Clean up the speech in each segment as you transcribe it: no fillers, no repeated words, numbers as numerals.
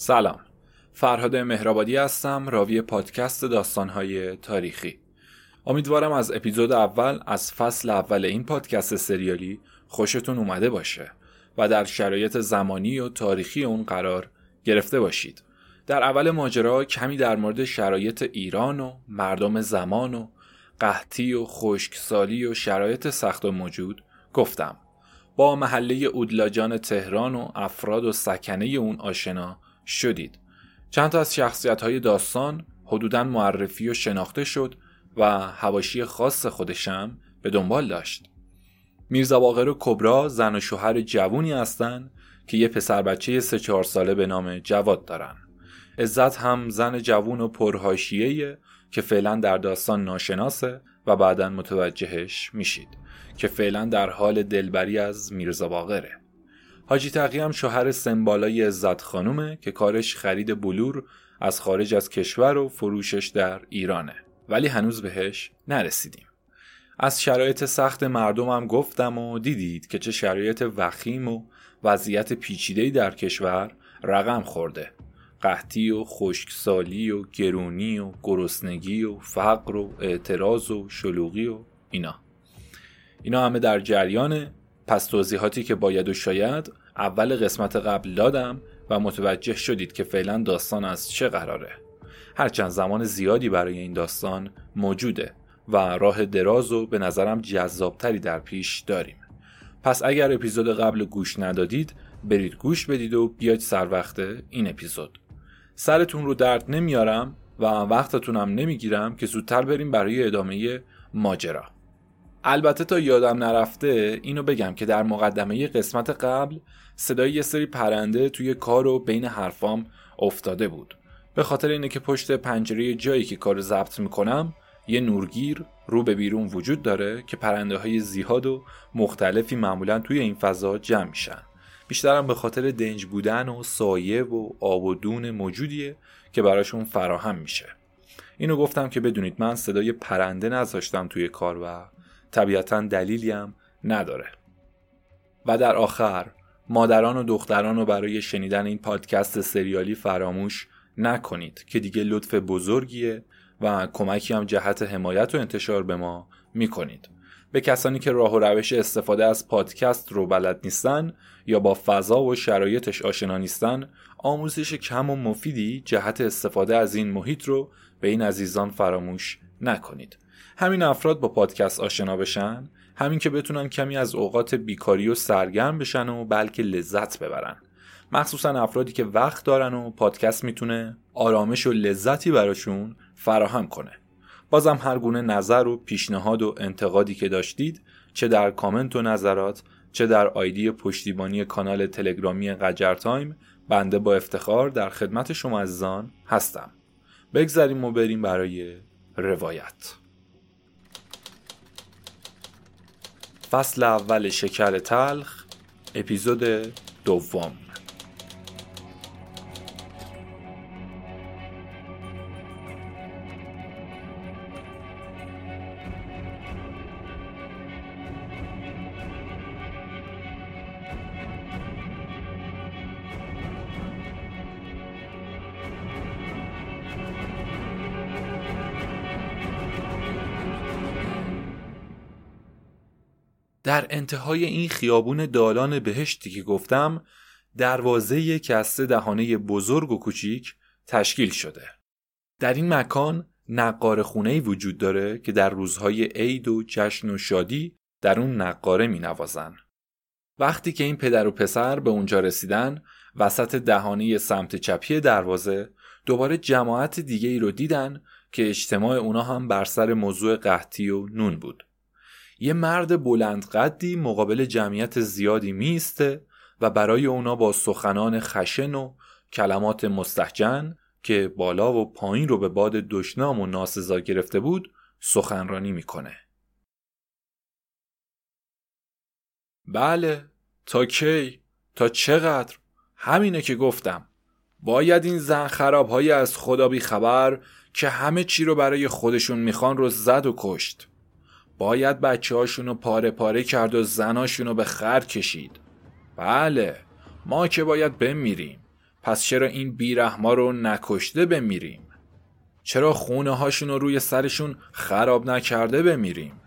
سلام، فرهاد مهرابادی هستم، راوی پادکست داستان‌های تاریخی. امیدوارم از اپیزود اول از فصل اول این پادکست سریالی خوشتون اومده باشه و در شرایط زمانی و تاریخی اون قرار گرفته باشید. در اول ماجرا کمی در مورد شرایط ایران و مردم زمان و قحطی و خشکسالی و شرایط سخت و موجود گفتم. با محله اودلاجان تهران و افراد و سکنه اون آشنا شدید. چند تا از شخصیت‌های داستان حدوداً معرفی و شناخته شد و حواشی خاص خودشم به دنبال داشت. میرزا باقر و کبری زن و شوهر جوونی هستن که یه پسر بچه 3-4 ساله به نام جواد دارن. عزت هم زن جوون و پرحاشیه‌ایه که فعلاً در داستان ناشناسه و بعداً متوجهش میشید که فعلاً در حال دلبری از میرزا باقره. حاجی تقی هم شوهر سمبالای عزت خانومه که کارش خرید بلور از خارج از کشور و فروشش در ایرانه، ولی هنوز بهش نرسیدیم. از شرایط سخت مردمم گفتم و دیدید که چه شرایط وخیم و وضعیت پیچیده‌ای در کشور رقم خورده. قحطی و خشکسالی و گرونی و گرسنگی و فقر و اعتراض و شلوغی و اینا همه در جریانه. پس توضیحاتی که باید و شاید اول قسمت قبل دادم و متوجه شدید که فعلا داستان از چه قراره. هرچند زمان زیادی برای این داستان موجوده و راه دراز و به نظرم جذابتری در پیش داریم. پس اگر اپیزود قبل گوش ندادید برید گوش بدید و بیاید سر وقت این اپیزود. سرتون رو درد نمیارم و وقتتونم نمیگیرم که زودتر بریم برای ادامه ماجرا. البته تا یادم نرفته اینو بگم که در مقدمه قسمت قبل صدای یه سری پرنده توی کار و بین حرفام افتاده بود. به خاطر اینه که پشت پنجره جایی که کارو ضبط میکنم یه نورگیر رو به بیرون وجود داره که پرنده های زیاد و مختلفی معمولا توی این فضا جمع میشن. بیشترم به خاطر دنج بودن و سایه و آب و دون موجودیه که براشون فراهم میشه. اینو گفتم که بدونید من صدای پرنده نذاشتم توی کار و طبیعتاً دلیلی هم نداره. و در آخر مادران و دختران رو برای شنیدن این پادکست سریالی فراموش نکنید که دیگه لطف بزرگیه و کمکی هم جهت حمایت و انتشار به ما میکنید. به کسانی که راه و روش استفاده از پادکست رو بلد نیستن یا با فضا و شرایطش آشنا نیستن، آموزش کم و مفیدی جهت استفاده از این محیط رو به این عزیزان فراموش نکنید. همین افراد با پادکست آشنا بشن، همین که بتونن کمی از اوقات بیکاری و سرگرم بشن و بلکه لذت ببرن. مخصوصا افرادی که وقت دارن و پادکست میتونه آرامش و لذتی براشون فراهم کنه. بازم هر گونه نظر و پیشنهاد و انتقادی که داشتید، چه در کامنت و نظرات، چه در آیدی پشتیبانی کانال تلگرامی قجرتایم، بنده با افتخار در خدمت شما عزیزان هستم. بگذاریم و بریم برای روایت. فصل اول شکر تلخ، اپیزود دوم. در انتهای این خیابون دالان بهشتی که گفتم دروازه‌ای که از 3 دهانه بزرگ و کوچیک تشکیل شده. در این مکان نقاره‌خونه‌ای وجود داره که در روزهای عید و جشن و شادی در اون نقاره می‌نوازن. وقتی که این پدر و پسر به اونجا رسیدن، وسط دهانه سمت چپی دروازه دوباره جماعت دیگه‌ای رو دیدن که اجتماع اونا هم بر سر موضوع قحطی و نون بود. یه مرد بلند قدی مقابل جمعیت زیادی میسته و برای اونا با سخنان خشن و کلمات مستهجن که بالا و پایین رو به باد دشنام و ناسزا گرفته بود سخنرانی میکنه. بله، تا کی؟ تا چقدر؟ همینه که گفتم. باید این زن خراب‌های از خدا بی خبر که همه چی رو برای خودشون میخوان رو زد و کشت. باید بچه‌هاشونو پاره پاره کرد و زناشونو به خر کشید. بله، ما که باید بمیریم. پس چرا این بیرحما رو نکشته بمیریم؟ چرا خونه هاشون رو روی سرشون خراب نکرده بمیریم؟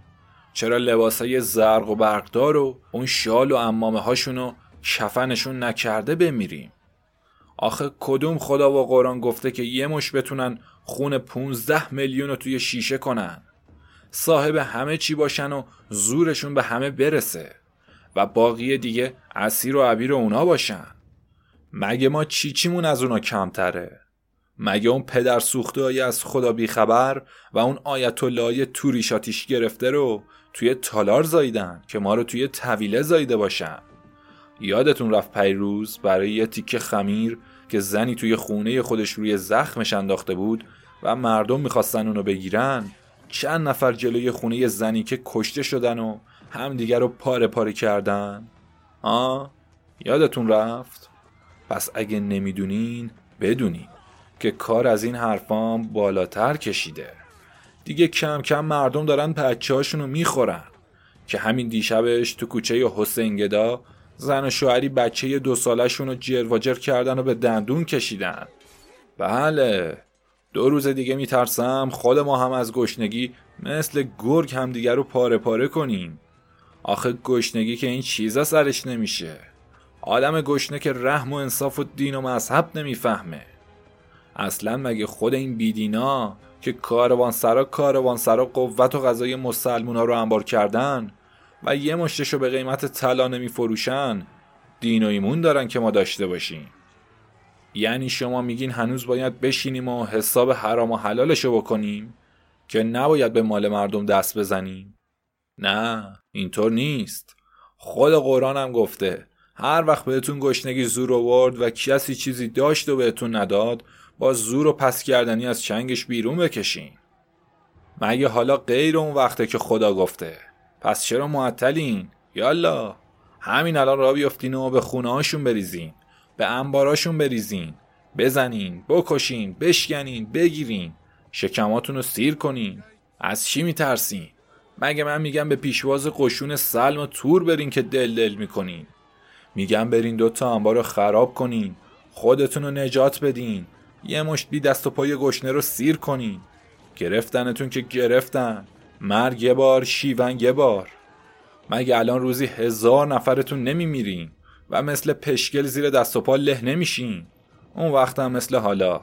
چرا لباسای زرق و برقدار و اون شال و عمامه هاشون رو کفنشون نکرده بمیریم؟ آخه کدوم خدا و قرآن گفته که یه مش بتونن خون 15 میلیون رو توی شیشه کنن، صاحب همه چی باشن و زورشون به همه برسه و باقی دیگه اسیر و عبیر اونا باشن؟ مگه ما چیمون از اونا کمتره؟ مگه اون پدر سوخته‌ای از خدا بیخبر و اون آیت الله‌ای توریش آتیش گرفته رو توی تالار زاییدن که ما رو توی طویله زاییده باشن؟ یادتون رفت پیروز برای یه تیکه خمیر که زنی توی خونه خودش روی زخمش انداخته بود و مردم میخواستن اونو بگیرن، چند نفر جلوی خونه زنی که کشته شدن و همدیگر رو پاره پاره کردن؟ یادتون رفت؟ پس اگه نمیدونین بدونین که کار از این حرفام بالاتر کشیده. دیگه کم کم مردم دارن بچه‌هاشون رو میخورن که همین دیشبش تو کوچه حسینگدا زن و شوهری بچه 2 سالشون رو جرواجر کردن و به دندون کشیدن. بله 2 روز دیگه میترسم خود ما هم از گشنگی مثل گرگ همدیگر رو پاره پاره کنیم. آخه گشنگی که این چیزا سرش نمیشه. آدم گشنه که رحم و انصاف و دین و مذهب نمیفهمه. اصلا مگه خود این بیدینا که کاروانسرا قوت و غذای مسلمونا رو انبار کردن و یه مشتشو به قیمت طلا نمیفروشن، دین و ایمون دارن که ما داشته باشیم؟ یعنی شما میگین هنوز باید بشینیم و حساب حرام و حلالشو بکنیم که نباید به مال مردم دست بزنیم؟ نه، اینطور نیست. خود قرآن هم گفته هر وقت بهتون گشنگی زور آورد و کسی چیزی داشت و بهتون نداد، با زور و پس کردنی از چنگش بیرون بکشین. مگه حالا غیر اون وقته که خدا گفته؟ پس چرا معطلین؟ یالا همین الان راه بیافتین و به خونه‌هاشون بریزین، به انباراشون بریزین، بزنین، بکشین، بشکنین، بگیرین، شکماتون رو سیر کنین. از چی میترسین؟ مگه من میگم به پیشواز قشون سلم و تور برین که دل دل میکنین؟ میگم برین 2 تا انبار رو خراب کنین، خودتون رو نجات بدین، یه مشت بی دست و پای گشنه رو سیر کنین. گرفتنتون که گرفتن، مرگ یه بار، شیون یه بار. مگه الان روزی 1000 نفرتون نمیمیرین و مثل پشگل زیر دست و پا له نمیشین؟ اون وقت هم مثل حالا.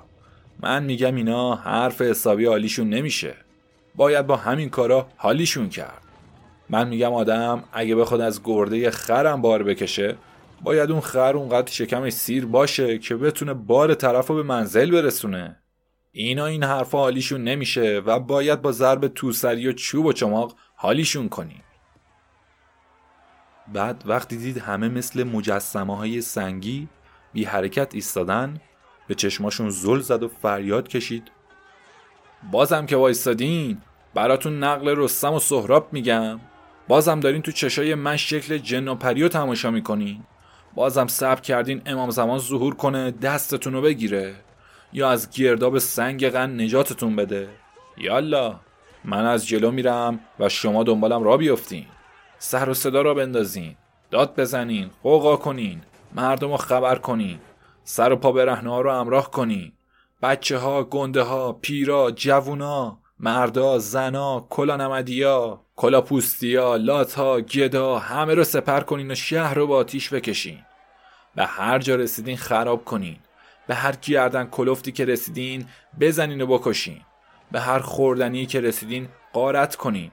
من میگم اینا حرف حسابی حالیشون نمیشه، باید با همین کارا حالیشون کرد. من میگم آدم اگه بخواد از گرده خرم بار بکشه، باید اون خر اونقدر شکمش سیر باشه که بتونه بار طرفو به منزل برسونه. اینا این حرفا حالیشون نمیشه و باید با ضرب توسری و چوب و چماق حالیشون کنیم. بعد وقتی دید همه مثل مجسمه‌های سنگی بی حرکت ایستادن، به چشماشون زل زد و فریاد کشید: بازم که وایستادین براتون نقل رستم و سهراب میگم، بازم دارین تو چشای من شکل جن و پری رو تماشا میکنین، بازم صبر کردین امام زمان ظهور کنه دستتون رو بگیره یا از گرداب سنگ قن نجاتتون بده. یالا من از جلو میرم و شما دنبالم را بیافتین، سر و صدا را بندازین، داد بزنین، غوغا کنین، مردم رو خبر کنین، سر و پا برهنه ها رو همراه کنین، بچه ها، گنده ها، پیرا، جوونا، مردا، زنا، کلا نمدیا، کلا پوستیا، لاتا، گدا، همه رو سپر کنین و شهر رو با آتیش بکشین. به هر جا رسیدین خراب کنین، به هر گردن کلفتی که رسیدین بزنین و بکشین، به هر خوردنی که رسیدین غارت کنین.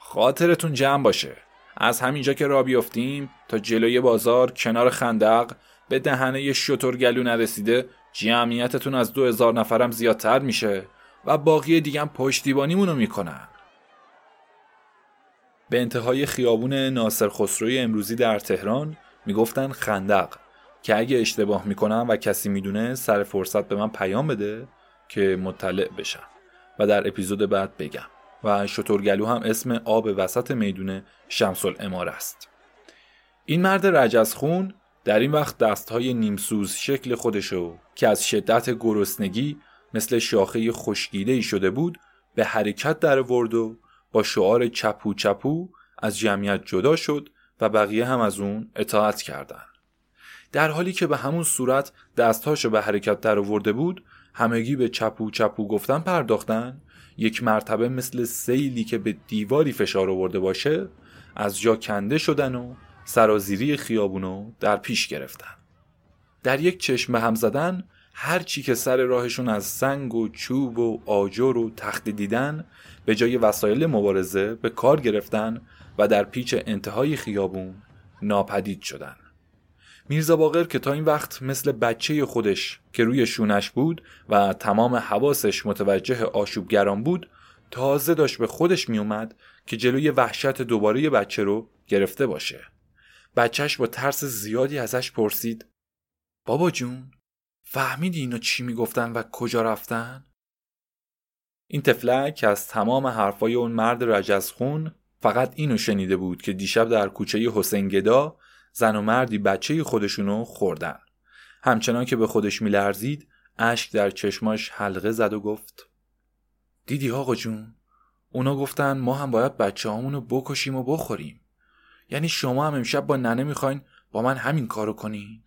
خاطرتون جمع باشه از همینجا که را بیافتیم تا جلوی بازار کنار خندق به دهنه یه شترگلو نرسیده، جمعیتتون از 2000 نفرم زیادتر میشه و باقی دیگه پشتیبانیمونو میکنن. به انتهای خیابون ناصر خسروی امروزی در تهران میگفتن خندق، که اگه اشتباه میکنم و کسی میدونه سر فرصت به من پیام بده که مطلع بشم و در اپیزود بعد بگم. و شترگلو هم اسم آب وسط میدونه شمس الاماره است. این مرد رجزخون در این وقت دستهای نیمسوز شکل خودشو که از شدت گرسنگی مثل شاخه خشکیده‌ای شده بود به حرکت در آورد و با شعار چپو چپو از جمعیت جدا شد و بقیه هم از اون اطاعت کردند. در حالی که به همون صورت دستاشو به حرکت در آورده بود، همگی به چپو چپو گفتن پرداختن. یک مرتبه مثل سیلی که به دیواری فشار آورده باشه از جا کنده شدن و سرازیری خیابونو در پیش گرفتن. در یک چشم هم زدن هر چی که سر راهشون از سنگ و چوب و آجر و تخت دیدن به جای وسایل مبارزه به کار گرفتن و در پیچ انتهای خیابون ناپدید شدن. میرزا باقر که تا این وقت مثل بچه خودش که روی شونش بود و تمام حواسش متوجه آشوبگران بود، تازه داشت به خودش میومد که جلوی وحشت دوباره بچه رو گرفته باشه. بچهش با ترس زیادی ازش پرسید: بابا جون، فهمیدی اینا چی میگفتن و کجا رفتن؟ این تفلک که از تمام حرفای اون مرد رجزخون فقط اینو شنیده بود که دیشب در کوچه حسینگدا زن و مردی بچه خودشونو خوردن. همچنان که به خودش میلرزید، اشک در چشماش حلقه زد و گفت: دیدی آقا جون، اونا گفتن ما هم باید بچه‌هامونو بکشیم و بخوریم. یعنی شما هم امشب با ننه میخواین با من همین کارو کنین؟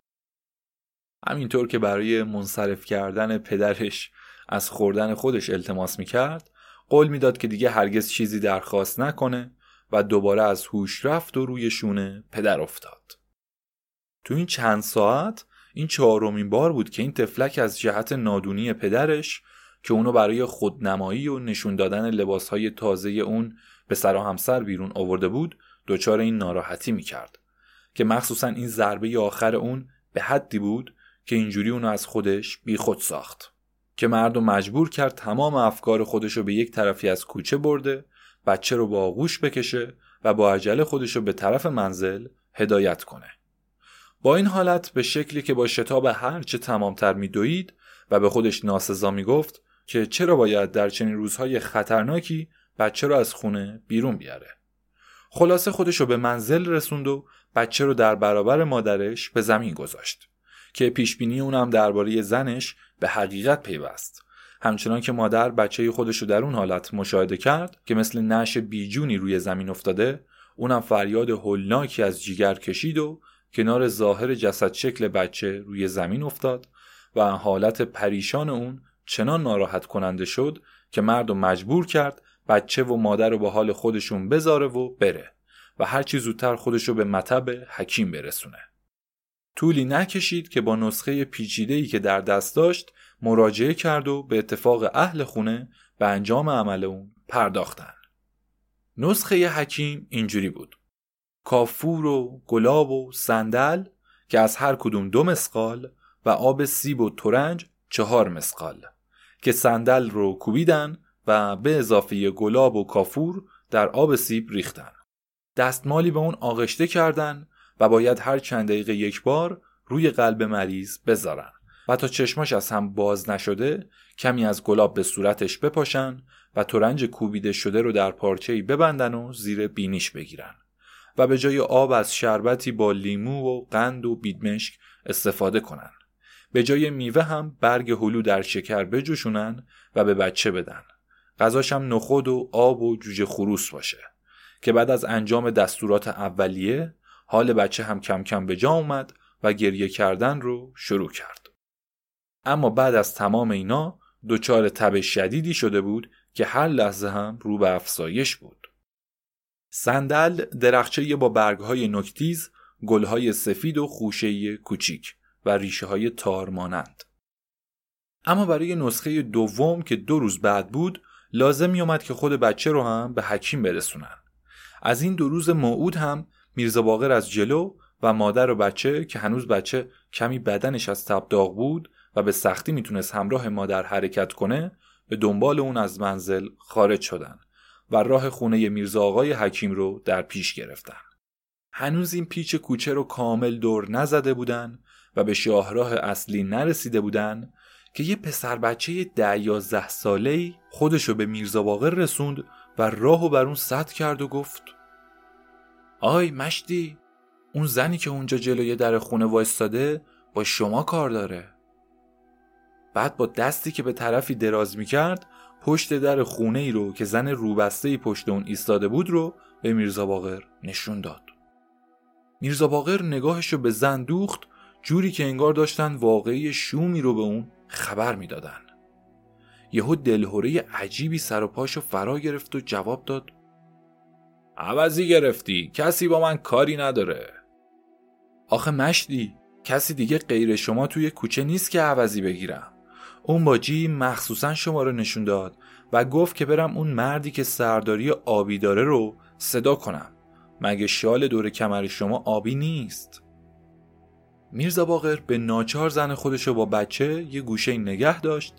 همینطور که برای منصرف کردن پدرش از خوردن خودش التماس میکرد، قول میداد که دیگه هرگز چیزی درخواست نکنه و دوباره از هوش رفت و روی شونه پدر افتاد. تو این چند ساعت این 4مین بار بود که این تفلک از جهت نادونی پدرش که اونو برای خودنمایی و نشون دادن لباسهای تازه اون به سر و همسر بیرون آورده بود، دچار این ناراحتی میکرد که مخصوصا این ضربه آخر اون به حدی بود که اینجوری اونو از خودش بیخود ساخت که مردو مجبور کرد تمام افکار خودشو به یک طرفی از کوچه برده بچه رو با آغوش بکشه و با عجله خودشو به طرف منزل هدایت کنه. با این حالت به شکلی که با شتاب هرچه تمامتر میدوید و به خودش ناسزا میگفت که چرا باید در چنین روزهای خطرناکی بچه رو از خونه بیرون بیاره. خلاصه خودشو به منزل رسوند و بچه رو در برابر مادرش به زمین گذاشت که پیشبینی اونم درباره زنش به حقیقت پیوست. همچنان که مادر بچه خودش رو در اون حالت مشاهده کرد که مثل نعش بیجونی روی زمین افتاده، اونم فریاد هولناکی از جیگر کشید و کنار ظاهر جسد شکل بچه روی زمین افتاد و حالت پریشان اون چنان ناراحت کننده شد که مرد رو مجبور کرد بچه و مادر رو به حال خودشون بذاره و بره و هرچی زودتر خودش رو به مطب حکیم برسونه. طولی نکشید که با نسخه پیچیده‌ای که در دست داشت مراجعه کرد و به اتفاق اهل خونه به انجام عمل اون پرداختن. نسخه حکیم اینجوری بود: کافور و گلاب و صندل که از هر کدوم 2 مسقال و آب سیب و ترنج 4 مسقال که صندل رو کوبیدن و به اضافه گلاب و کافور در آب سیب ریختن. دستمالی به اون آغشته کردن و باید هر چند دقیقه یک بار روی قلب مریض بذارن و تا چشماش از هم باز نشده کمی از گلاب به صورتش بپاشن و ترنج کوبیده شده رو در پارچه‌ای ببندن و زیر بینیش بگیرن و به جای آب از شربتی با لیمو و قند و بیدمشک استفاده کنن. به جای میوه هم برگ هلو در شکر بجوشونن و به بچه بدن. غذاش هم نخود و آب و جوجه خروس باشه که بعد از انجام دستورات اولیه حال بچه هم کم کم به جا اومد و گریه کردن رو شروع کرد. اما بعد از تمام اینا دچار تب شدیدی شده بود که هر لحظه هم رو به افزایش بود. صندل درخچه‌ای با برگ‌های نوک‌تیز، گل‌های سفید و خوشه‌ای کوچیک و ریشه‌های تار مانند. اما برای نسخه دوم که 2 روز بعد بود، لازم می‌آمد که خود بچه رو هم به حکیم برسونن. از این 2 روز موعود هم میرزا باقر از جلو و مادر و بچه که هنوز بچه کمی بدنش از تب داغ بود و به سختی میتونست همراه مادر حرکت کنه، به دنبال اون از منزل خارج شدن و راه خونه میرزا آقای حکیم رو در پیش گرفتن. هنوز این پیچ کوچه رو کامل دور نزده بودن و به شاهراه اصلی نرسیده بودن که یه پسر بچه 10-11 ساله‌ای خودشو به میرزا باقر رسوند و راهو بر اون سد کرد و گفت: آی مشتی، اون زنی که اونجا جلوی در خونه وایستاده با شما کار داره. بعد با دستی که به طرفی دراز میکرد پشت در خونه ای رو که زن روبسته‌ای پشت اون ایستاده بود رو به میرزا باقر نشون داد. میرزا باقر نگاهش رو به زن دوخت، جوری که انگار داشتن واقعی شومی رو به اون خبر میدادن. یهو دلهوره عجیبی سر و پاشو فرا گرفت و جواب داد: عوضی گرفتی، کسی با من کاری نداره. آخه مشتی، کسی دیگه غیر شما توی کوچه نیست که عوضی بگیرم. اون با جی مخصوصا شما رو نشون داد و گفت که برم اون مردی که سرداری آبی داره رو صدا کنم. مگه شال دور کمر شما آبی نیست؟ میرزا باقر به ناچار زن خودشو با بچه یه گوشه نگه داشت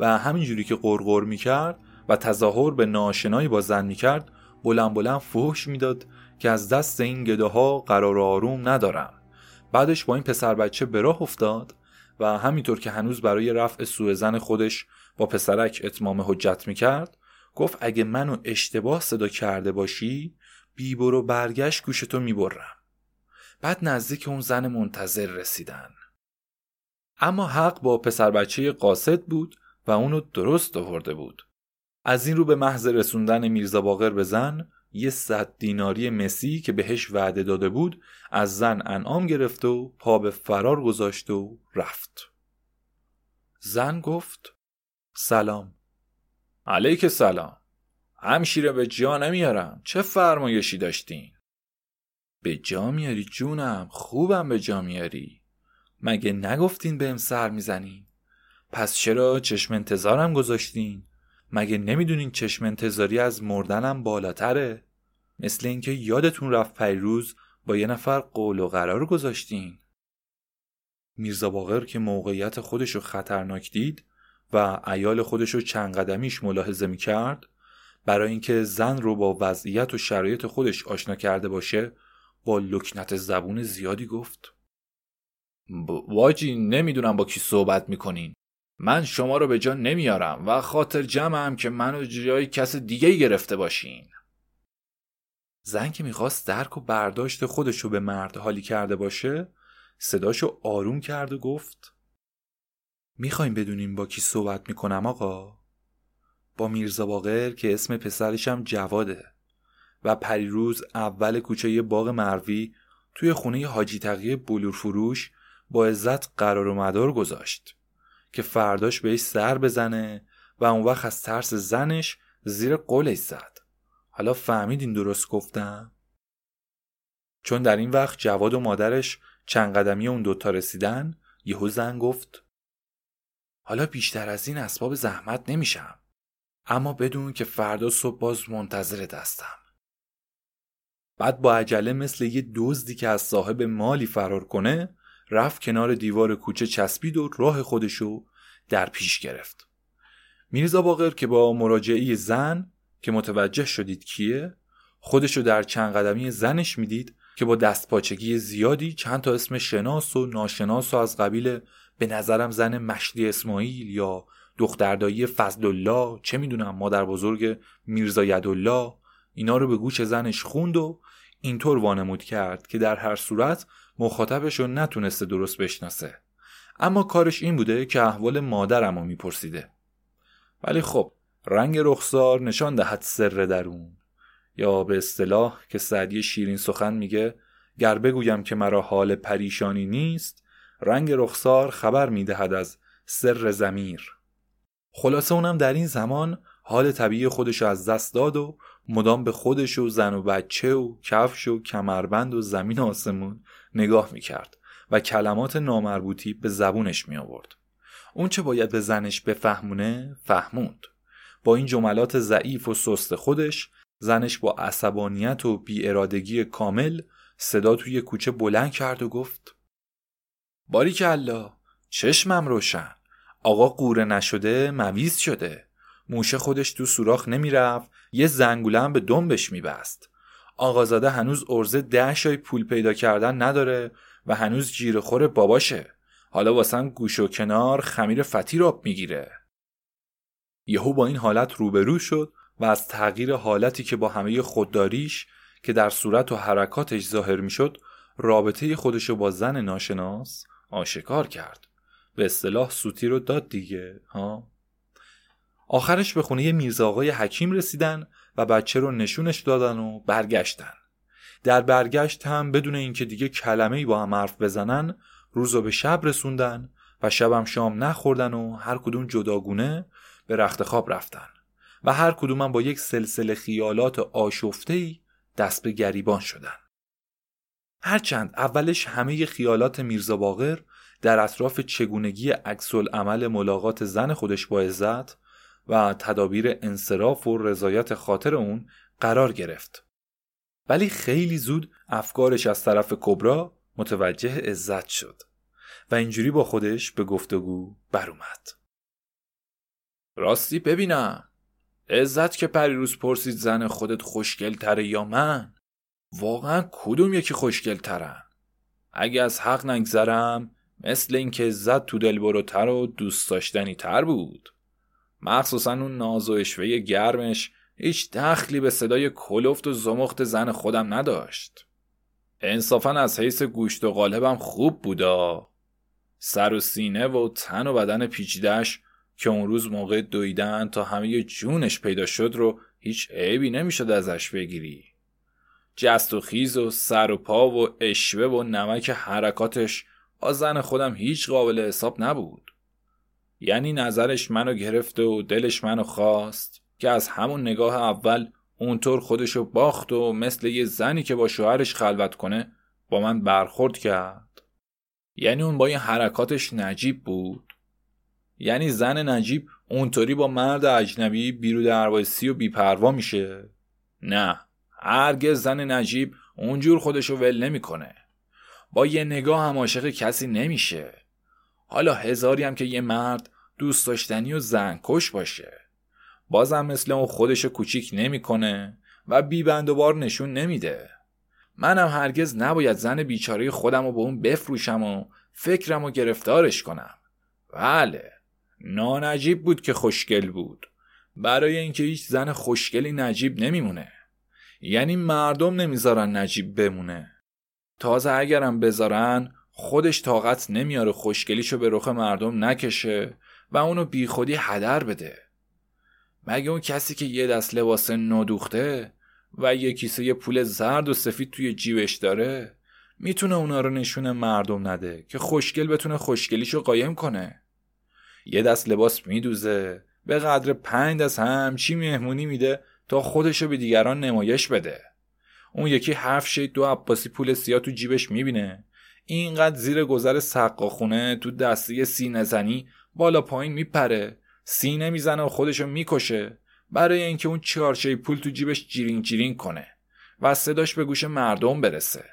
و همینجوری که قرقر میکرد و تظاهر به ناشنایی با زن میکرد بلند بلند فحش میداد که از دست این گداها قرار آروم ندارم. بعدش با این پسر بچه به راه افتاد و همینطور که هنوز برای رفع سوء ظن خودش با پسرک اتمام حجت میکرد گفت: اگه منو اشتباه صدا کرده باشی بی برو برگشت گوشتو میبرم. بعد نزدیک اون زن منتظر رسیدن، اما حق با پسر بچه قاصد بود و اونو درست آورده بود. از این رو به محض رسوندن میرزا باقر به زن 100 دیناری مسی که بهش وعده داده بود از زن انعام گرفت و پا به فرار گذاشت و رفت. زن گفت: سلام. علیک سلام. همشیره به جا نمیارم، چه فرمایشی داشتین؟ به جا میاری جونم، خوبم به جا میاری. مگه نگفتین بهم سر میزنین؟ پس چرا چشم انتظارم گذاشتین؟ مگه نمیدونین چشم انتظاری از مردنم بالاتره؟ مثل اینکه یادتون رفت پیروز با یه نفر قول و قرار گذاشتین. میرزا باقر که موقعیت خودشو خطرناک دید و عیال خودشو چند قدمیش ملاحظه میکرد، برای اینکه زن رو با وضعیت و شرایط خودش آشنا کرده باشه با لکنت زبون زیادی گفت: واجی نمیدونم با کی صحبت میکنین. من شما رو به جا نمیارم و خاطر جمعم که منو جای کس دیگه‌ای گرفته باشین. زن که میخواست درک و برداشت خودشو به مرد حالی کرده باشه صداشو آروم کرد و گفت: میخوایم بدونیم با کی صحبت میکنم آقا؟ با میرزا باقر که اسم پسرشم جواده و پریروز اول کوچه باغ مروی توی خونه حاجی تقی بلور فروش با عزت قرار و مدار گذاشت که فرداش بهش سر بزنه و اون وقت از ترس زنش زیر قولش زد. حالا فهمیدین درست گفتم؟ چون در این وقت جواد و مادرش چند قدمی اون دوتا رسیدن، یهو زن گفت: حالا بیشتر از این اسباب زحمت نمیشم، اما بدون که فردا صبح باز منتظر دستم. بعد با عجله مثل یه دزدی که از صاحب مالی فرار کنه رفت کنار دیوار کوچه چسبید و راه خودشو در پیش گرفت. میرزا باقر که با مراجعه زن که متوجه شدید کیه، خودشو در چند قدمی زنش میدید که با دستپاچگی زیادی چند تا اسم شناس و ناشناس و از قبیل به نظرم زن مشدی اسماعیل یا دختردایی فضل الله، چه میدونم مادر بزرگ میرزا یدالله، اینا رو به گوش زنش خوند و اینطور وانمود کرد که در هر صورت مخاطبشو نتونسته درست بشناسه، اما کارش این بوده که احوال مادرمو میپرسیده. ولی خب رنگ رخسار نشان دهد سر درون، یا به اصطلاح که سعدی شیرین سخن میگه: گر بگویم که مرا حال پریشانی نیست، رنگ رخسار خبر میدهد از سر ضمیر. خلاصه اونم در این زمان حال طبیعی خودشو از دست داد و مدام به خودش و زن و بچه و کفش و کمربند و زمین آسمون نگاه میکرد و کلمات نامربوطی به زبونش می آورد. اون چه باید به زنش بفهمونه فهموند. با این جملات ضعیف و سست خودش زنش با عصبانیت و بی ارادگی کامل صدا توی کوچه بلند کرد و گفت: باریکالله، چشمم روشن، آقا قوره نشده مویز شده، موشه خودش تو سوراخ نمیرفت، یه زنگوله هم به دمبش میبست. آقازاده هنوز ارزه 10 شای پول پیدا کردن نداره و هنوز جیره‌خور باباشه. حالا واسم گوش و کنار خمیر فطیر آب میگیره. یهو با این حالت روبرو شد و از تغییر حالتی که با همه خودداریش که در صورت و حرکاتش ظاهر میشد رابطه خودشو با زن ناشناس آشکار کرد. به اصطلاح سوتی رو داد دیگه ها. آخرش به خونه میرزا آقای حکیم رسیدن و بچه رو نشونش دادن و برگشتن. در برگشت هم بدون اینکه دیگه کلمه‌ای با هم حرف بزنن روزو به شب رسوندن و شبم شام نخوردن و هر کدوم جداگونه به رخت خواب رفتن و هر کدومم با یک سلسله خیالات آشفته‌ای دست به گریبان شدن. هرچند اولش همه خیالات میرزا باقر در اطراف چگونگی عکس‌العمل ملاقات زن خودش با عزت و تدابیر انصراف و رضایت خاطر اون قرار گرفت، ولی خیلی زود افکارش از طرف کبرا متوجه عزت شد و اینجوری با خودش به گفتگو بر اومد. راستی ببینم، عزت که پریروز پرسید زن خودت خوشگل تره یا من؟ واقعا کدوم یکی خوشگل ترن؟ اگه از حق نگذرم مثل این که عزت تو دلبرو تر و دوست داشتنی تر بود، مخصوصا اون ناز و اشوه گرمش هیچ دخلی به صدای کلفت و زمخت زن خودم نداشت. انصافا از حیث گوشت و قالبم خوب بودا، سر و سینه و تن و بدن پیچیدش که اون روز موقع دویدن تا همه جونش پیدا شد رو هیچ عیبی نمیشد ازش بگیری. جست و خیز و سر و پا و اشوه و نمک حرکاتش با زن خودم هیچ قابل حساب نبود. یعنی نظرش منو گرفت و دلش منو خواست که از همون نگاه اول اونطور خودشو باخت و مثل یه زنی که با شوهرش خلوت کنه با من برخورد کرد. یعنی اون با این حرکاتش نجیب بود. یعنی زن نجیب اونطوری با مرد اجنبی بیرو درواسی و بیپروا میشه؟ نه، هرگز زن نجیب اونجور خودشو ول نمیکنه. با یه نگاه هم عاشق کسی نمیشه. حالا هزاری هم که یه مرد دوست داشتنی و زنکش باشه، بازم مثل اون خودشو کوچیک نمیکنه و بی بند و بار نشون نمیده. منم هرگز نباید زن بیچاره خودمو با اون بفروشم و فکرمو گرفتارش کنم. بله، نانجیب بود که خوشگل بود، برای اینکه هیچ زن خوشگلی نجیب نمیمونه. یعنی مردم نمیذارن نجیب بمونه. تازه اگرم بذارن خودش طاقت نمیاره خوشگلیشو به رخ مردم نکشه و اونو بی خودی هدر بده. مگه اون کسی که یه دست لباس ندوخته و یه کیسه پول زرد و سفید توی جیبش داره میتونه اونا رو نشون مردم نده که خوشگل بتونه خوشگلیشو قایم کنه؟ یه دست لباس میدوزه، به قدر 5 دست همچی مهمونی میده تا خودشو به دیگران نمایش بده. اون یکی 7 شیت 2 عباسی پول سیاه تو جیبش میبینه، اینقدر زیر گذر سقاخونه تو دستی سینه زنی بالا پایین میپره، سینه میزنه و خودشو میکشه برای اینکه اون 4 شیت پول تو جیبش جیرین جیرین کنه و صداش به گوش مردم برسه.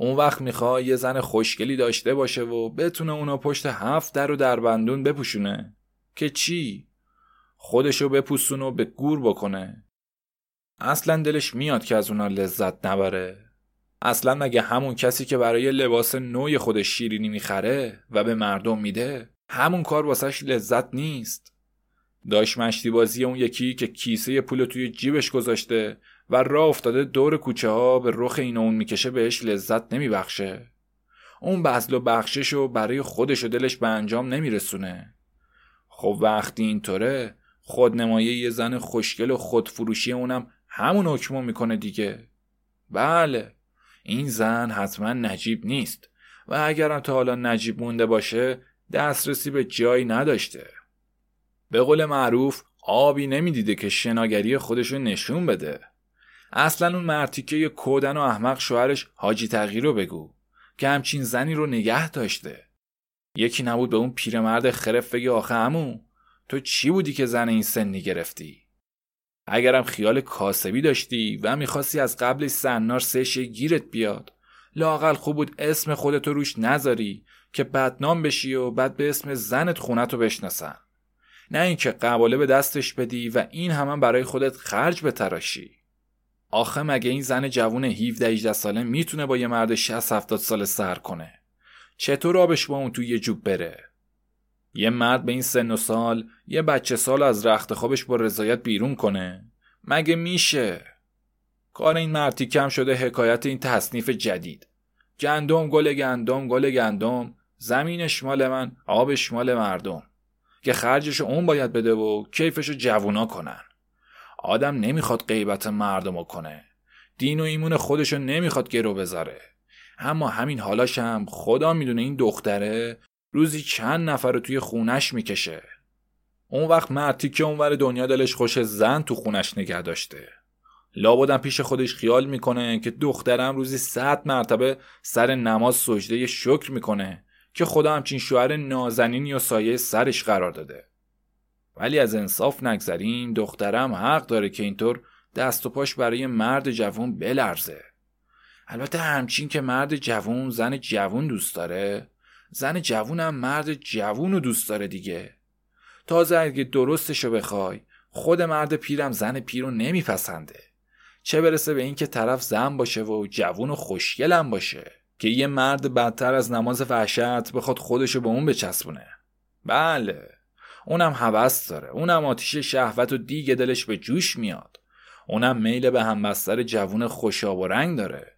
اون وقت میخواد یه زن خوشگلی داشته باشه و بتونه اونا پشت 7 در و دربندون بپوشونه که چی؟ خودشو بپوسونه و به گور بکنه. اصلا دلش میاد که از اونا لذت نبره؟ اصلا مگه همون کسی که برای لباس نوی خودش شیرینی میخره و به مردم میده همون کار واسش لذت نیست؟ داش مشتی بازی اون یکی که کیسه پول توی جیبش گذاشته و راه افتاده دور کوچه ها به رخ این و اون میکشه بهش لذت نمیبخشه؟ اون بذل و بخششو برای خودش و دلش به انجام نمیرسونه. خب وقتی اینطوره خودنمایی یه زن خوشگل و خودفروشی اونم همون حکمو میکنه دیگه. بله، این زن حتما نجیب نیست و اگرم تا حالا نجیب مونده باشه دسترسی به جایی نداشته. به قول معروف آبی نمیدیده که شناگری خودشو نشون بده. اصلا اون مرتیکه یه کودن و احمق شوهرش حاجی تقی رو بگو که همچین زنی رو نگه داشته. یکی نبود به اون پیرمرد خرف بگه آخه عمو تو چی بودی که زن این سنی گرفتی؟ اگرم خیال کاسبی داشتی و میخواستی از قبلش سنار سشه گیرت بیاد، لااقل خوب بود اسم خودتو روش نذاری که بدنام بشی و بعد به اسم زنت خونتو بشناسن، نه اینکه قباله به دستش بدی و این هم برای خودت خرج بتراشی. آخه مگه این زن جوون 17-18 ساله میتونه با یه مرد 60-70 ساله سر کنه؟ چطور آبش با اون تو یه جوب بره؟ یه مرد به این سن و سال یه بچه سال از رخت خوابش با رضایت بیرون کنه؟ مگه میشه؟ کار این مردی کم شده حکایت این تصنیف جدید. گندم گل گندم گل گندم، زمینش مال من آبش مال مردم، که خرجشو اون باید بده و کیفشو جوونا کنن. آدم نمیخواد غیبت مردمو کنه، دین و ایمون خودشو نمیخواد گرو بذاره. اما همین حالاش هم خدا میدونه این دختره روزی چند نفر رو توی خونش میکشه. اون وقت مرتی که اونور دنیا دلش خوش زن تو خونش نگه داشته. لابدن پیش خودش خیال میکنه که دخترم روزی 100 مرتبه سر نماز سجده شکر میکنه که خدا همچین شوهر نازنینی و سایه سرش قرار داده. ولی از انصاف نگذریم، دخترم حق داره که اینطور دست و پاش برای مرد جوان بلرزه. البته همچین که مرد جوان زن جوان دوست داره، زن جوان هم مرد جوان رو دوست داره دیگه. تازه اگه درستشو بخوای خود مرد پیرم زن پیر رو نمیپسنده، چه برسه به این که طرف زن باشه و جوان و خوشگلم باشه که یه مرد بدتر از نماز فحشت بخواد خودشو به اون بچسبونه. بله، اونم هوس داره، اونم آتیش شهوت و دیگه دلش به جوش میاد، اونم میل به همبستر جوان خوشاب و رنگ داره.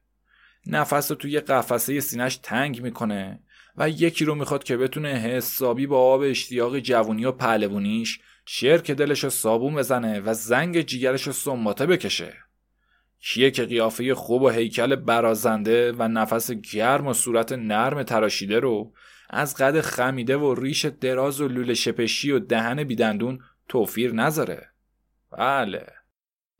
نفس رو توی قفسه سینش تنگ میکنه و یکی رو میخواد که بتونه حسابی با آب اشتیاق جوونی و پهلوونیش شرک دلش رو صابون بزنه و زنگ جیگرش رو سنباته بکشه. کیه که قیافه خوب و هیکل برازنده و نفس گرم و صورت نرم تراشیده رو از قد خمیده و ریش دراز و لوله شپشی و دهن بیدندون توفیر نذاره؟ بله،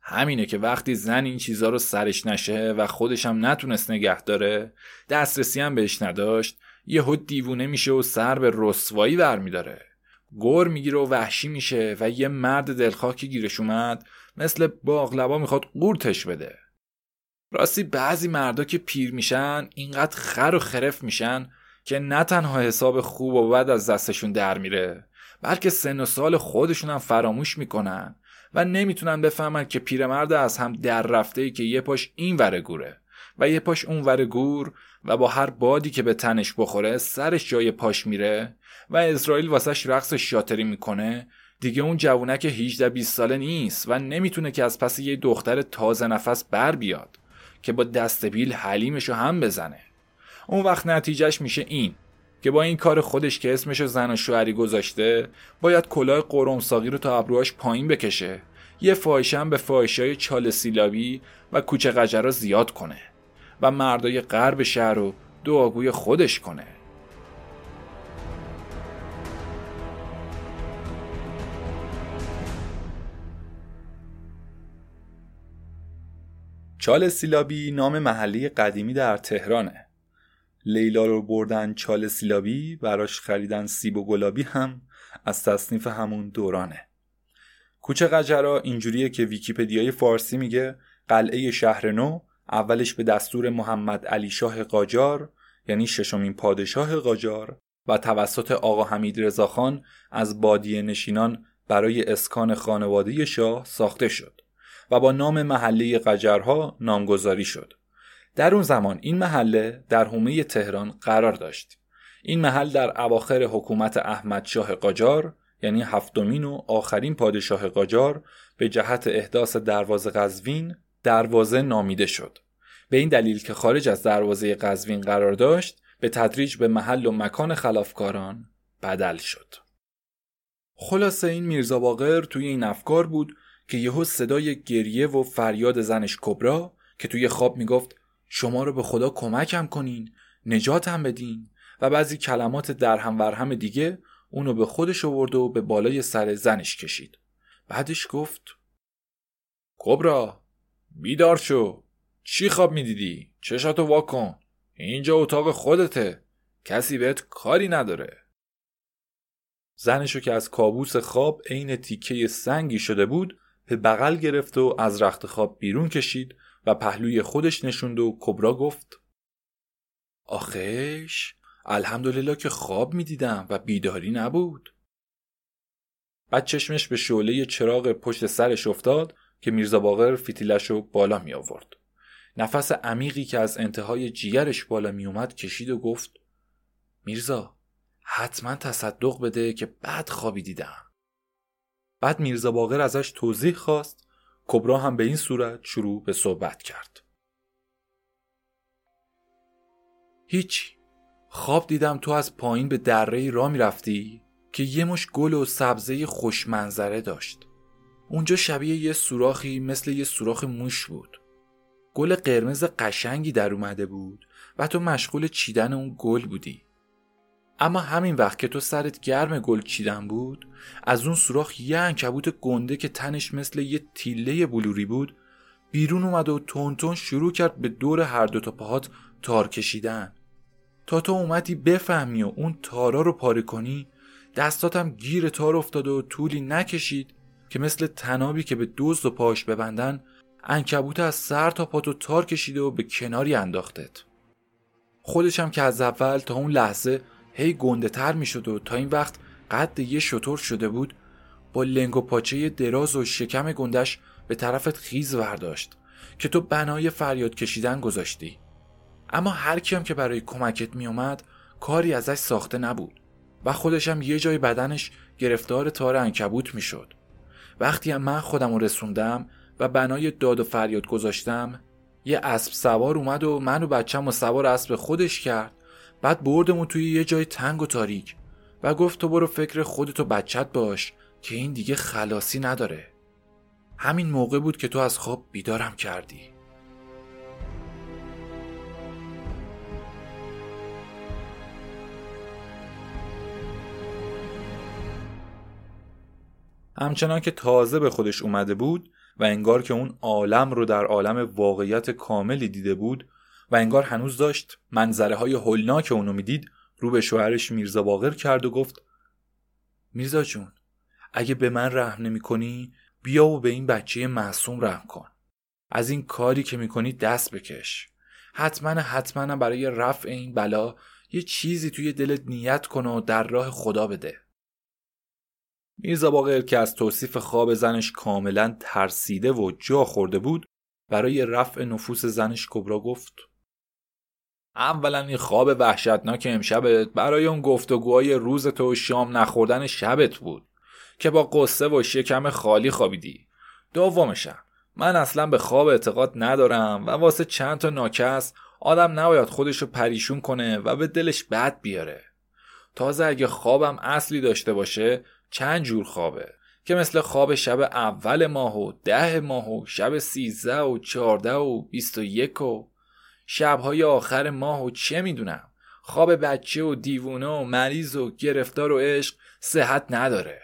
همینه که وقتی زن این چیزا رو سرش نشه و خودش هم نتونست نگه داره، دسترسی هم بهش نداشت، یهو دیوونه میشه و سر به رسوایی برمیداره. گور میگیره و وحشی میشه و یه مرد دلخواه که گیرش اومد مثل باقلبا میخواد قورتش بده. راستی بعضی مردا که پیر میشن اینقدر خر و خرف میشن که نه تنها حساب خوب و بد از دستشون در میره، بلکه سن و سال خودشون هم فراموش میکنن و نمیتونن بفهمن که پیرمرد از هم در رفته‌ای که یه پاش این وره گوره و یه پاش اون وره گور و با هر بادی که به تنش بخوره سرش جای پاش میره و اسرائیل واسش رقص شاطری میکنه، دیگه اون جوونه که 18-20 ساله نیست و نمیتونه که از پس یه دختر تازه نفس بر بیاد که با دست بیل حلیمشو هم بزنه. اون وقت نتیجهش میشه این که با این کار خودش که اسمشو زن و شوهری گذاشته باید کلاه قرمساقی رو تا ابروهاش پایین بکشه، یه فاحشه هم به فاحشه‌های چال سیلاوی و کوچه قجرها زیاد کنه و مردای غرب شهر رو دعاگوی خودش کنه. چال سیلاوی نام محلی قدیمی در تهرانه. لیلا رو بردن چال سیلاوی، براش خریدن سیب و گلابی هم از تصنیف همون دورانه. کوچه قجرها اینجوریه که ویکی‌پدیای فارسی میگه قلعه شهر نو اولش به دستور محمدعلی شاه قاجار، یعنی ششمین پادشاه قاجار، و توسط آقا حمیدرضا خان از بادیه نشینان برای اسکان خانواده شاه ساخته شد و با نام محله قجرها نامگذاری شد. در اون زمان این محله در حومه تهران قرار داشت. این محل در اواخر حکومت احمدشاه قاجار، یعنی هفتمین و آخرین پادشاه قاجار، به جهت احداث دروازه قزوین دروازه نامیده شد. به این دلیل که خارج از دروازه قزوین قرار داشت، به تدریج به محل و مکان خلافکاران بدل شد. خلاصه این میرزا باقر توی این افکار بود که یهو صدای گریه و فریاد زنش کبری که توی خواب میگفت شما رو به خدا کمکم کنین، نجاتم بدین، و بعضی کلمات درهم ورهم دیگه، اونو به خودش آورد و به بالای سر زنش کشید. بعدش گفت کبری بیدار شو، چی خواب میدیدی؟ چشاتو وا کن، اینجا اتاق خودته، کسی بهت کاری نداره. زنشو که از کابوس خواب عین تیکه سنگی شده بود به بغل گرفت و از رخت خواب بیرون کشید و پهلوی خودش نشوند و کبری گفت آخش الحمدلله که خواب میدیدم و بیداری نبود. بعد چشمش به شعله چراغ پشت سرش افتاد که میرزا باقر فتیلشو بالا می آورد. نفس عمیقی که از انتهای جیگرش بالا می اومد کشید و گفت میرزا حتما تصدق بده که بد خوابی دیدم. بعد میرزا باقر ازش توضیح خواست. کبری هم به این صورت شروع به صحبت کرد. هیچ، خواب دیدم تو از پایین به دره‌ای راه می رفتی که یه مش گل و سبزه خوشمنظره داشت. اونجا شبیه یه سوراخی مثل یه سوراخ موش بود. گل قرمز قشنگی در اومده بود و تو مشغول چیدن اون گل بودی. اما همین وقت که تو سرت گرم گل چیدن بود، از اون سوراخ یه عنکبوت گنده که تنش مثل یه تیله بلوری بود بیرون اومد و تونتون شروع کرد به دور هر دو تا پاهات تار کشیدن. تا تو اومدی بفهمی و اون تارا رو پاره کنی، دستاتم گیر تار افتاد و طولی نکشید که مثل تنابی که به دزد و پاش ببندن، عنکبوت از سر تا پاتو تار کشیده و به کناری انداختت. خودشم که از اول تا اون لحظه هی گنده تر می شد و تا این وقت قد یه شتر شده بود، با لنگ و پاچه دراز و شکم گندش به طرفت خیز برداشت که تو بنای فریاد کشیدن گذاشتی. اما هر کیم که برای کمکت می اومد کاری ازش ساخته نبود و خودشم یه جای بدنش گرفتار تار عنکبوت می شد. وقتی من خودم رو رسوندم و بنای داد و فریاد گذاشتم، یه اسب سوار اومد و من و بچم و سوار اسب خودش کرد، بعد بردمون توی یه جای تنگ و تاریک و گفت تو برو فکر خودت و بچت باش که این دیگه خلاصی نداره. همین موقع بود که تو از خواب بیدارم کردی. همچنان که تازه به خودش اومده بود و انگار که اون عالم رو در عالم واقعیت کاملی دیده بود و انگار هنوز داشت منظره های هولناک اونو میدید، رو به شوهرش میرزا باقر کرد و گفت میرزا جون، اگه به من رحم نمی کنی بیا و به این بچه معصوم رحم کن. از این کاری که میکنی دست بکش. حتما برای رفع این بلا یه چیزی توی دلت نیت کن و در راه خدا بده. میرزا باقر که از توصیف خواب زنش کاملا ترسیده و جا خورده بود، برای رفع نفوس زنش کبرا گفت اولا این خواب وحشتناک امشبت برای اون گفتگوهای روزت و شام نخوردن شبت بود که با قصه و شکم خالی خوابیدی. دومشم من اصلا به خواب اعتقاد ندارم و واسه چند تا ناکس آدم نباید خودشو پریشون کنه و به دلش بد بیاره. تازه اگه خوابم اصلی داشته باشه چند جور خوابه که مثل خواب شب اول ماه و 10 ماه و شب 13 و 14 و 21 و شبهای آخر ماه و چه میدونم خواب بچه و دیوونه و مریض و گرفتار و عشق صحت نداره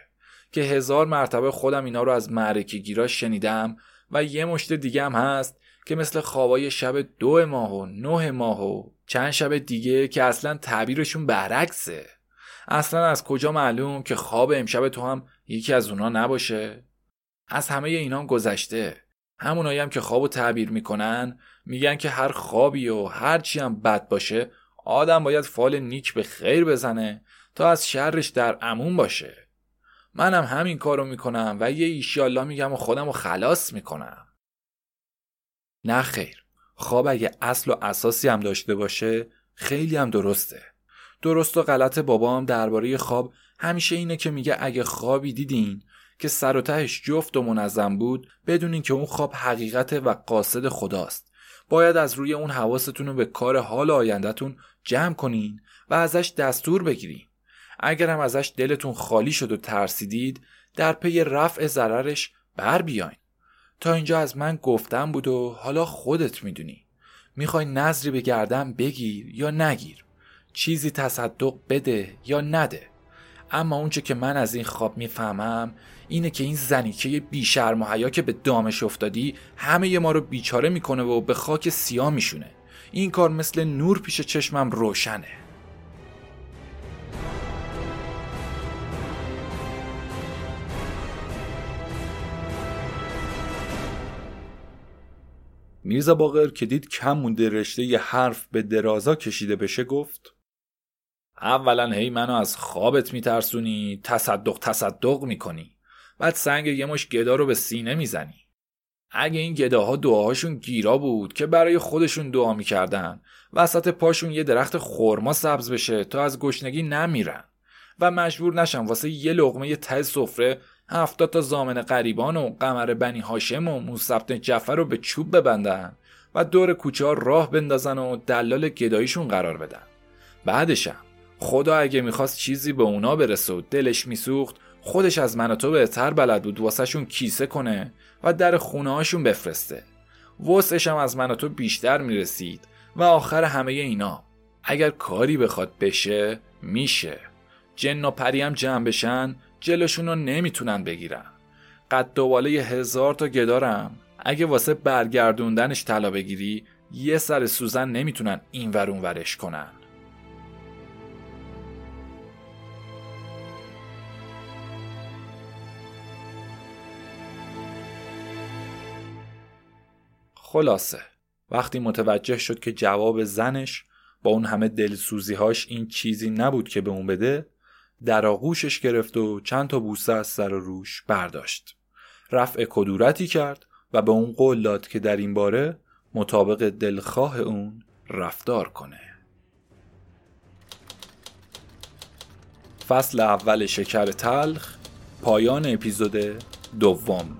که 1000 مرتبه خودم اینا رو از معرکه گیرا شنیدم و یه مشت دیگه هم هست که مثل خوابای شب 2 ماه و 9 ماه و چند شب دیگه که اصلا تعبیرشون برعکسه. اصلا از کجا معلوم که خواب امشب تو هم یکی از اونا نباشه؟ از همه اینا هم گذشته، همونایی هم که خوابو تعبیر میکنن میگن که هر خوابی و هر چی هم بد باشه آدم باید فال نیک به خیر بزنه تا از شرش در امون باشه. منم همین کارو میکنم و یه ایشالله میگم و خودمو خلاص میکنم. نه خیر، خواب اگه اصل و اساسی هم داشته باشه خیلی هم درسته. درست و غلط بابام درباره خواب همیشه اینه که میگه اگه خوابی دیدین که سر و تهش جفت و منظم بود بدونین که اون خواب حقیقته و قاصد خداست. باید از روی اون حواستون رو به کار حال آینده‌تون جمع کنین و ازش دستور بگیرین. اگر هم ازش دلتون خالی شد و ترسیدید در پی رفع ضررش بر بیاین. تا اینجا از من گفتم بود و حالا خودت میدونی میخوای نظری به گردم بگیر یا نگیر، چیزی تصدق بده یا نده. اما اونچه که من از این خواب میفهمم اینه که این زنیکه بی شرم و حیا که به دامش افتادی همه ما رو بیچاره میکنه و به خاک سیاه میشونه. این کار مثل نور پیش چشمم روشنه. میرزا باقر که دید کم مونده رشته یه حرف به درازا کشیده بشه گفت اولا هی منو از خوابت میترسونی، تصدق میکنی، بعد سنگ یه مش گدا رو به سینه میزنی. اگه این گداها دعاهاشون گیرا بود که برای خودشون دعا میکردن وسط پاشون یه درخت خرما سبز بشه تا از گشنگی نمیرن و مجبور نشن واسه یه لقمه ته سفره 70 تا زامن غریبان و قمر بنی هاشم و موسی بن جعفر رو به چوب ببندن و دور کوچه ها راه بندازن و دلال گداییشون قرار بدن. بعدش خدا اگه میخواست چیزی به اونا برسه و دلش میسوخت خودش از من و تو بهتر بلد بود واسه شون کیسه کنه و در خونه هاشون بفرسته. وسعش هم از من و تو بیشتر میرسید و آخر همه اینا اگر کاری بخواد بشه میشه. جن و پری هم جمع بشن جلوشون رو نمیتونن بگیرن. قد و باله 1000 تا گدارم اگه واسه برگردوندنش طلا بگیری یه سر سوزن نمیتونن این ور اون ورش کنن. خلاصه وقتی متوجه شد که جواب زنش با اون همه دلسوزی‌هاش این چیزی نبود که به اون بده، در آغوشش گرفت و چند تا بوسه از سر و روش برداشت. رفع کدورتی کرد و به اون قول داد که در این باره مطابق دلخواه اون رفتار کنه. فصل اول شکر تلخ، پایان اپیزود 2.